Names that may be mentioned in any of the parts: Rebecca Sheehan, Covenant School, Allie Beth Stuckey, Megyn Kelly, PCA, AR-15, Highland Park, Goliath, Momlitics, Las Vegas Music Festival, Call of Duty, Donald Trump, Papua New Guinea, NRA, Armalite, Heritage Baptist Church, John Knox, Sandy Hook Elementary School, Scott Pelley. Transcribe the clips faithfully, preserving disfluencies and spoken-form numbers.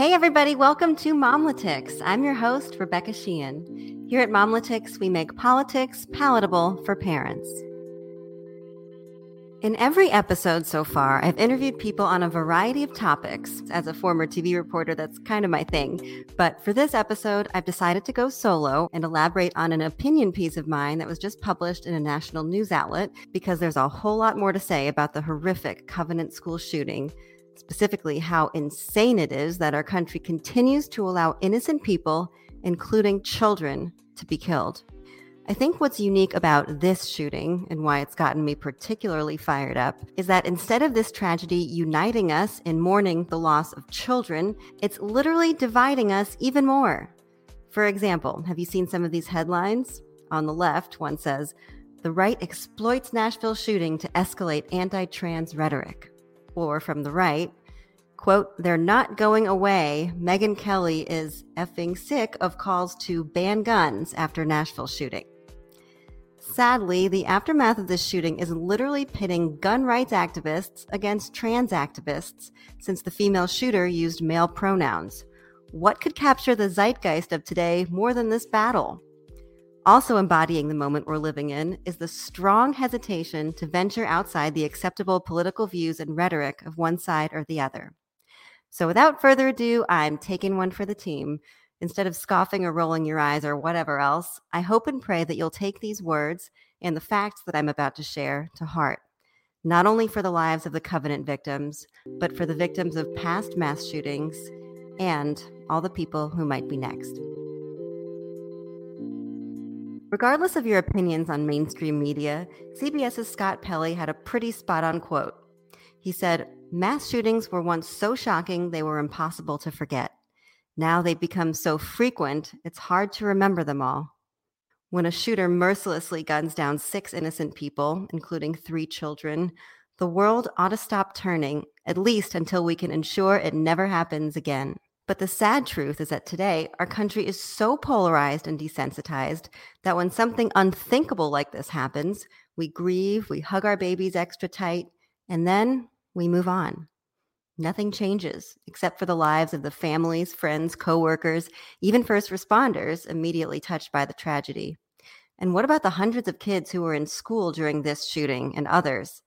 Hey everybody, welcome to Momlitics. I'm your host, Rebecca Sheehan. Here at Momlitics, we make politics palatable for parents. In every episode so far, I've interviewed people on a variety of topics. As a former T V reporter, that's kind of my thing. But for this episode, I've decided to go solo and elaborate on an opinion piece of mine that was just published in a national news outlet, because there's a whole lot more to say about the horrific Covenant School shooting. Specifically, how insane it is that our country continues to allow innocent people, including children, to be killed. I think what's unique about this shooting, and why it's gotten me particularly fired up, is that instead of this tragedy uniting us in mourning the loss of children, it's literally dividing us even more. For example, have you seen some of these headlines? On the left, one says, "The right exploits Nashville shooting to escalate anti-trans rhetoric." Or from the right, quote, "They're not going away. Megyn Kelly is effing sick of calls to ban guns after Nashville shooting." Sadly, the aftermath of this shooting is literally pitting gun rights activists against trans activists, since the female shooter used male pronouns. What could capture the zeitgeist of today more than this battle? Also embodying the moment we're living in is the strong hesitation to venture outside the acceptable political views and rhetoric of one side or the other. So without further ado, I'm taking one for the team. Instead of scoffing or rolling your eyes or whatever else, I hope and pray that you'll take these words and the facts that I'm about to share to heart, not only for the lives of the Covenant victims, but for the victims of past mass shootings and all the people who might be next. Regardless of your opinions on mainstream media, C B S's Scott Pelley had a pretty spot-on quote. He said, "Mass shootings were once so shocking they were impossible to forget. Now they've become so frequent, it's hard to remember them all." When a shooter mercilessly guns down six innocent people, including three children, the world ought to stop turning, at least until we can ensure it never happens again. But the sad truth is that today, our country is so polarized and desensitized that when something unthinkable like this happens, we grieve, we hug our babies extra tight, and then we move on. Nothing changes, except for the lives of the families, friends, coworkers, even first responders immediately touched by the tragedy. And what about the hundreds of kids who were in school during this shooting and others?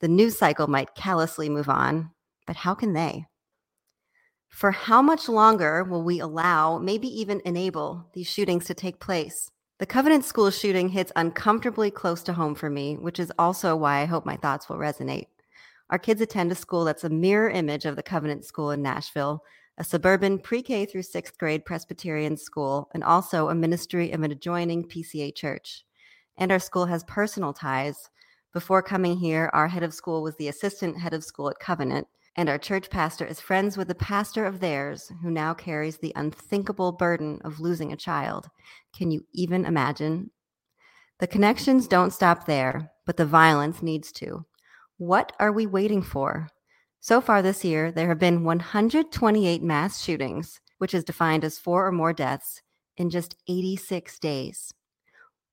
The news cycle might callously move on, but how can they? For how much longer will we allow, maybe even enable, these shootings to take place? The Covenant School shooting hits uncomfortably close to home for me, which is also why I hope my thoughts will resonate. Our kids attend a school that's a mirror image of the Covenant School in Nashville, a suburban pre-K through sixth grade Presbyterian school, and also a ministry of an adjoining P C A church. And our school has personal ties. Before coming here, our head of school was the assistant head of school at Covenant. And our church pastor is friends with the pastor of theirs, who now carries the unthinkable burden of losing a child. Can you even imagine? The connections don't stop there, but the violence needs to. What are we waiting for? So far this year, there have been one hundred twenty-eight mass shootings, which is defined as four or more deaths, in just eighty-six days.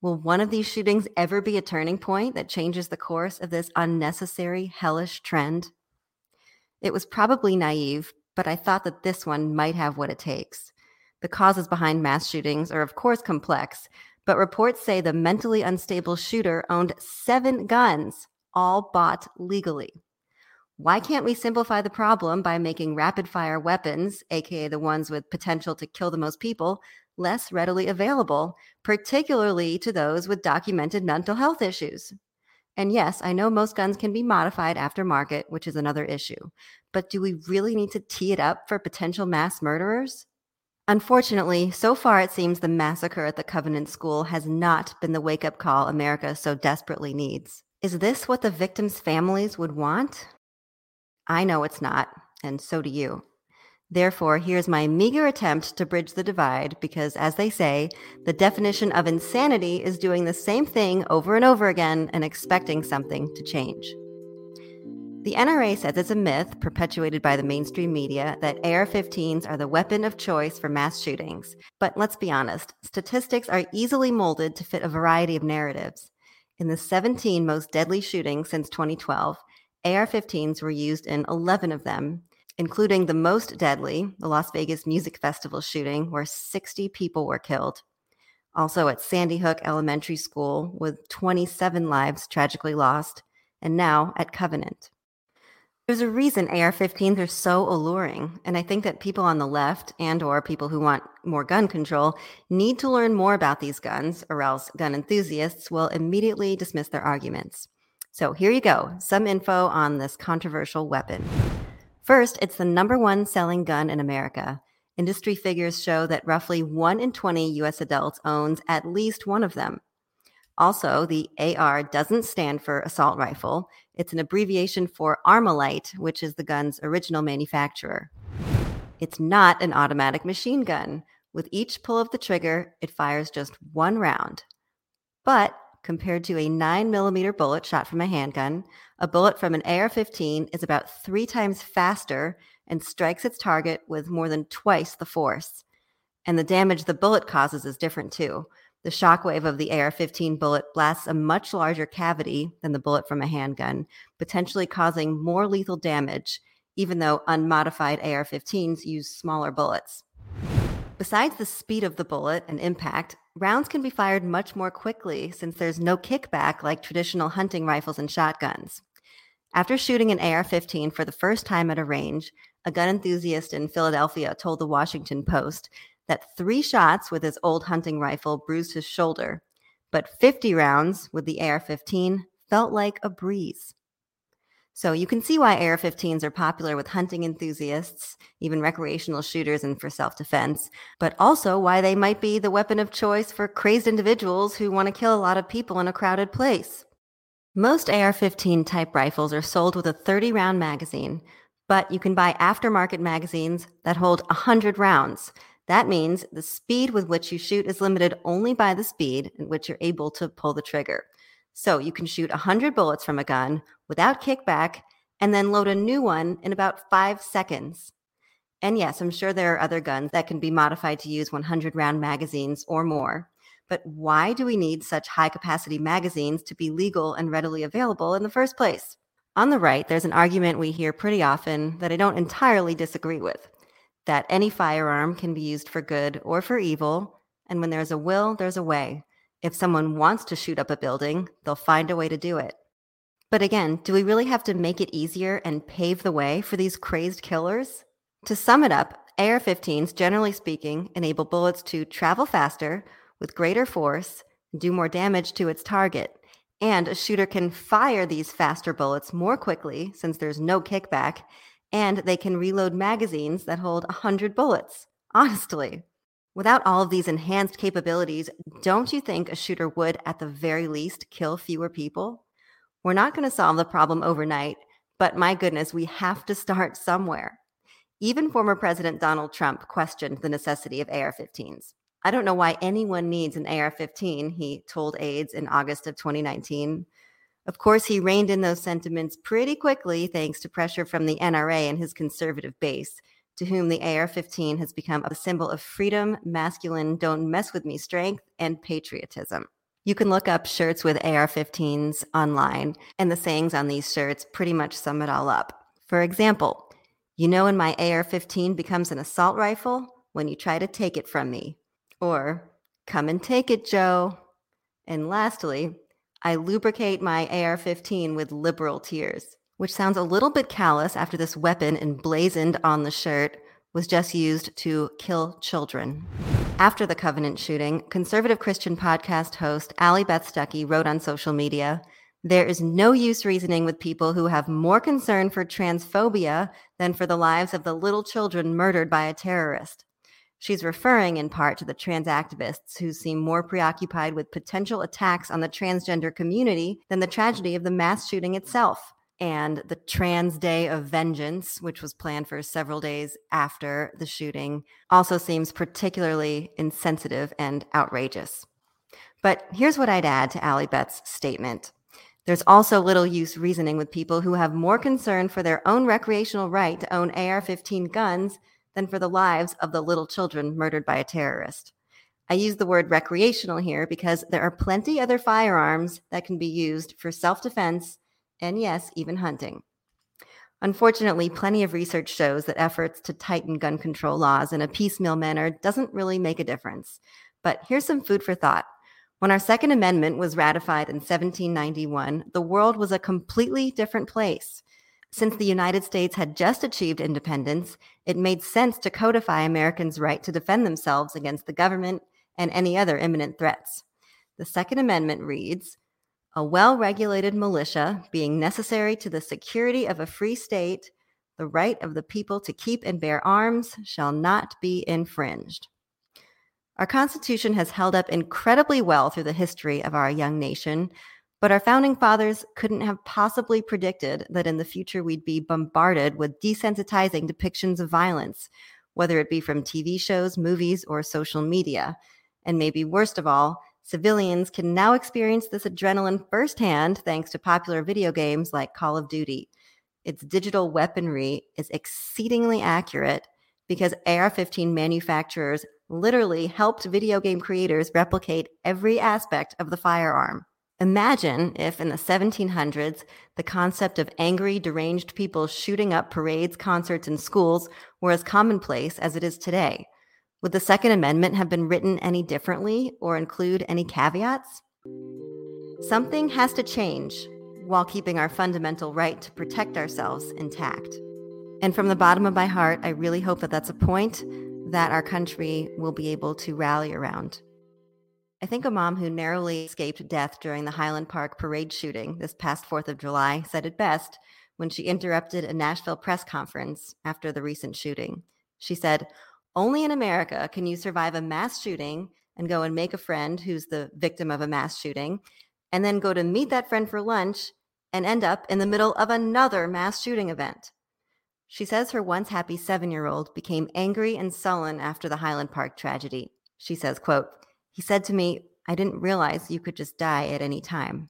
Will one of these shootings ever be a turning point that changes the course of this unnecessary, hellish trend? It was probably naive, but I thought that this one might have what it takes. The causes behind mass shootings are, of course, complex, but reports say the mentally unstable shooter owned seven guns, all bought legally. Why can't we simplify the problem by making rapid-fire weapons, aka the ones with potential to kill the most people, less readily available, particularly to those with documented mental health issues? And yes, I know most guns can be modified aftermarket, which is another issue. But do we really need to tee it up for potential mass murderers? Unfortunately, so far it seems the massacre at the Covenant School has not been the wake-up call America so desperately needs. Is this what the victims' families would want? I know it's not, and so do you. Therefore, here's my meager attempt to bridge the divide, because, as they say, the definition of insanity is doing the same thing over and over again and expecting something to change. The N R A says it's a myth perpetuated by the mainstream media that A R fifteens are the weapon of choice for mass shootings. But let's be honest, statistics are easily molded to fit a variety of narratives. In the seventeen most deadly shootings since twenty twelve, A R fifteens were used in eleven of them, including the most deadly, the Las Vegas Music Festival shooting, where sixty people were killed. Also at Sandy Hook Elementary School, with twenty-seven lives tragically lost, and now at Covenant. There's a reason A R fifteens are so alluring, and I think that people on the left and or people who want more gun control need to learn more about these guns, or else gun enthusiasts will immediately dismiss their arguments. So here you go, some info on this controversial weapon. First, it's the number one selling gun in America. Industry figures show that roughly one in twenty U S adults owns at least one of them. Also, the A R doesn't stand for assault rifle. It's an abbreviation for Armalite, which is the gun's original manufacturer. It's not an automatic machine gun. With each pull of the trigger, it fires just one round. But compared to a nine millimeter bullet shot from a handgun, a bullet from an A R fifteen is about three times faster and strikes its target with more than twice the force. And the damage the bullet causes is different too. The shockwave of the A R fifteen bullet blasts a much larger cavity than the bullet from a handgun, potentially causing more lethal damage, even though unmodified A R fifteens use smaller bullets. Besides the speed of the bullet and impact, rounds can be fired much more quickly since there's no kickback like traditional hunting rifles and shotguns. After shooting an A R fifteen for the first time at a range, a gun enthusiast in Philadelphia told the Washington Post that three shots with his old hunting rifle bruised his shoulder, but fifty rounds with the A R fifteen felt like a breeze. So you can see why A R fifteens are popular with hunting enthusiasts, even recreational shooters and for self-defense, but also why they might be the weapon of choice for crazed individuals who want to kill a lot of people in a crowded place. Most A R fifteen type rifles are sold with a thirty round magazine, but you can buy aftermarket magazines that hold one hundred rounds. That means the speed with which you shoot is limited only by the speed at which you're able to pull the trigger. So you can shoot one hundred bullets from a gun without kickback and then load a new one in about five seconds. And yes, I'm sure there are other guns that can be modified to use one hundred round magazines or more. But why do we need such high-capacity magazines to be legal and readily available in the first place? On the right, there's an argument we hear pretty often that I don't entirely disagree with. That any firearm can be used for good or for evil, and when there's a will, there's a way. If someone wants to shoot up a building, they'll find a way to do it. But again, do we really have to make it easier and pave the way for these crazed killers? To sum it up, A R fifteens, generally speaking, enable bullets to travel faster, with greater force, do more damage to its target, and a shooter can fire these faster bullets more quickly since there's no kickback, and they can reload magazines that hold one hundred bullets. Honestly, without all of these enhanced capabilities, don't you think a shooter would, at the very least, kill fewer people? We're not going to solve the problem overnight, but my goodness, we have to start somewhere. Even former President Donald Trump questioned the necessity of A R fifteens. I don't know why anyone needs an A R fifteen, he told aides in August of twenty nineteen. Of course, he reined in those sentiments pretty quickly thanks to pressure from the N R A and his conservative base, to whom the A R fifteen has become a symbol of freedom, masculine, don't mess with me strength, and patriotism. You can look up shirts with A R fifteens online, and the sayings on these shirts pretty much sum it all up. For example, you know when my A R fifteen becomes an assault rifle? When you try to take it from me. Or, come and take it, Joe. And lastly, I lubricate my A R fifteen with liberal tears, which sounds a little bit callous after this weapon emblazoned on the shirt was just used to kill children. After the Covenant shooting, conservative Christian podcast host Allie Beth Stuckey wrote on social media, "There is no use reasoning with people who have more concern for transphobia than for the lives of the little children murdered by a terrorist." She's referring in part to the trans activists who seem more preoccupied with potential attacks on the transgender community than the tragedy of the mass shooting itself. And the Trans Day of Vengeance, which was planned for several days after the shooting, also seems particularly insensitive and outrageous. But here's what I'd add to Allie Beth's statement. There's also little use reasoning with people who have more concern for their own recreational right to own A R fifteen guns than for the lives of the little children murdered by a terrorist. I use the word recreational here because there are plenty other firearms that can be used for self-defense and yes, even hunting. Unfortunately, plenty of research shows that efforts to tighten gun control laws in a piecemeal manner doesn't really make a difference. But here's some food for thought. When our Second Amendment was ratified in seventeen ninety-one, the world was a completely different place. Since the United States had just achieved independence, it made sense to codify Americans' right to defend themselves against the government and any other imminent threats. The Second Amendment reads, "A well-regulated militia being necessary to the security of a free state, the right of the people to keep and bear arms shall not be infringed." Our Constitution has held up incredibly well through the history of our young nation, but our founding fathers couldn't have possibly predicted that in the future we'd be bombarded with desensitizing depictions of violence, whether it be from T V shows, movies, or social media. And maybe worst of all, civilians can now experience this adrenaline firsthand thanks to popular video games like Call of Duty. Its digital weaponry is exceedingly accurate because A R fifteen manufacturers literally helped video game creators replicate every aspect of the firearm. Imagine if in the seventeen hundreds, the concept of angry, deranged people shooting up parades, concerts, and schools were as commonplace as it is today. Would the Second Amendment have been written any differently or include any caveats? Something has to change while keeping our fundamental right to protect ourselves intact. And from the bottom of my heart, I really hope that that's a point that our country will be able to rally around. I think a mom who narrowly escaped death during the Highland Park parade shooting this past fourth of July said it best when she interrupted a Nashville press conference after the recent shooting. She said, "Only in America can you survive a mass shooting and go and make a friend who's the victim of a mass shooting, and then go to meet that friend for lunch and end up in the middle of another mass shooting event." She says her once happy seven-year-old became angry and sullen after the Highland Park tragedy. She says, quote, "He said to me, I didn't realize you could just die at any time."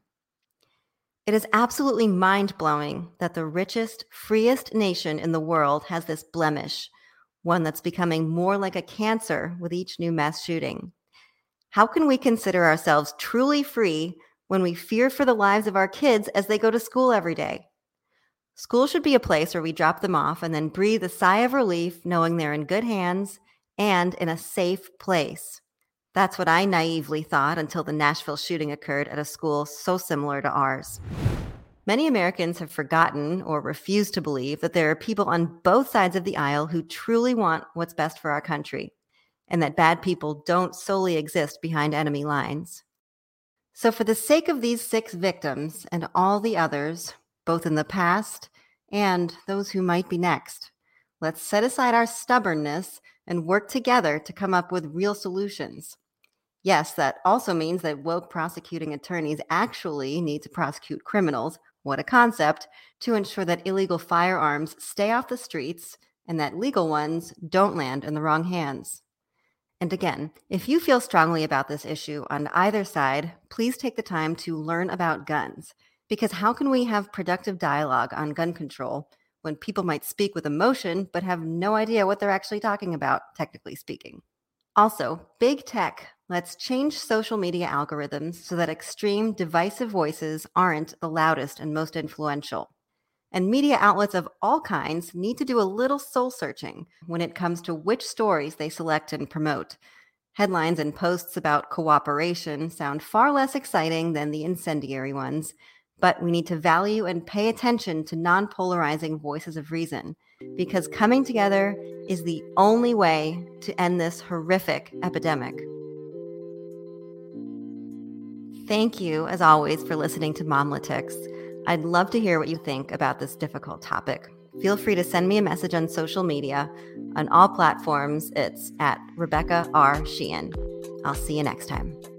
It is absolutely mind-blowing that the richest, freest nation in the world has this blemish, one that's becoming more like a cancer with each new mass shooting. How can we consider ourselves truly free when we fear for the lives of our kids as they go to school every day? School should be a place where we drop them off and then breathe a sigh of relief knowing they're in good hands and in a safe place. That's what I naively thought until the Nashville shooting occurred at a school so similar to ours. Many Americans have forgotten or refuse to believe that there are people on both sides of the aisle who truly want what's best for our country, and that bad people don't solely exist behind enemy lines. So for the sake of these six victims and all the others, both in the past and those who might be next, let's set aside our stubbornness and work together to come up with real solutions. Yes, that also means that woke prosecuting attorneys actually need to prosecute criminals. What a concept, to ensure that illegal firearms stay off the streets and that legal ones don't land in the wrong hands. And again, if you feel strongly about this issue on either side, please take the time to learn about guns, because how can we have productive dialogue on gun control when people might speak with emotion but have no idea what they're actually talking about, technically speaking? Also, big tech, let's change social media algorithms so that extreme, divisive voices aren't the loudest and most influential. And media outlets of all kinds need to do a little soul searching when it comes to which stories they select and promote. Headlines and posts about cooperation sound far less exciting than the incendiary ones, but we need to value and pay attention to non-polarizing voices of reason, because coming together is the only way to end this horrific epidemic. Thank you, as always, for listening to Momlitics. I'd love to hear what you think about this difficult topic. Feel free to send me a message on social media. On all platforms, it's at Rebecca R. Sheehan. I'll see you next time.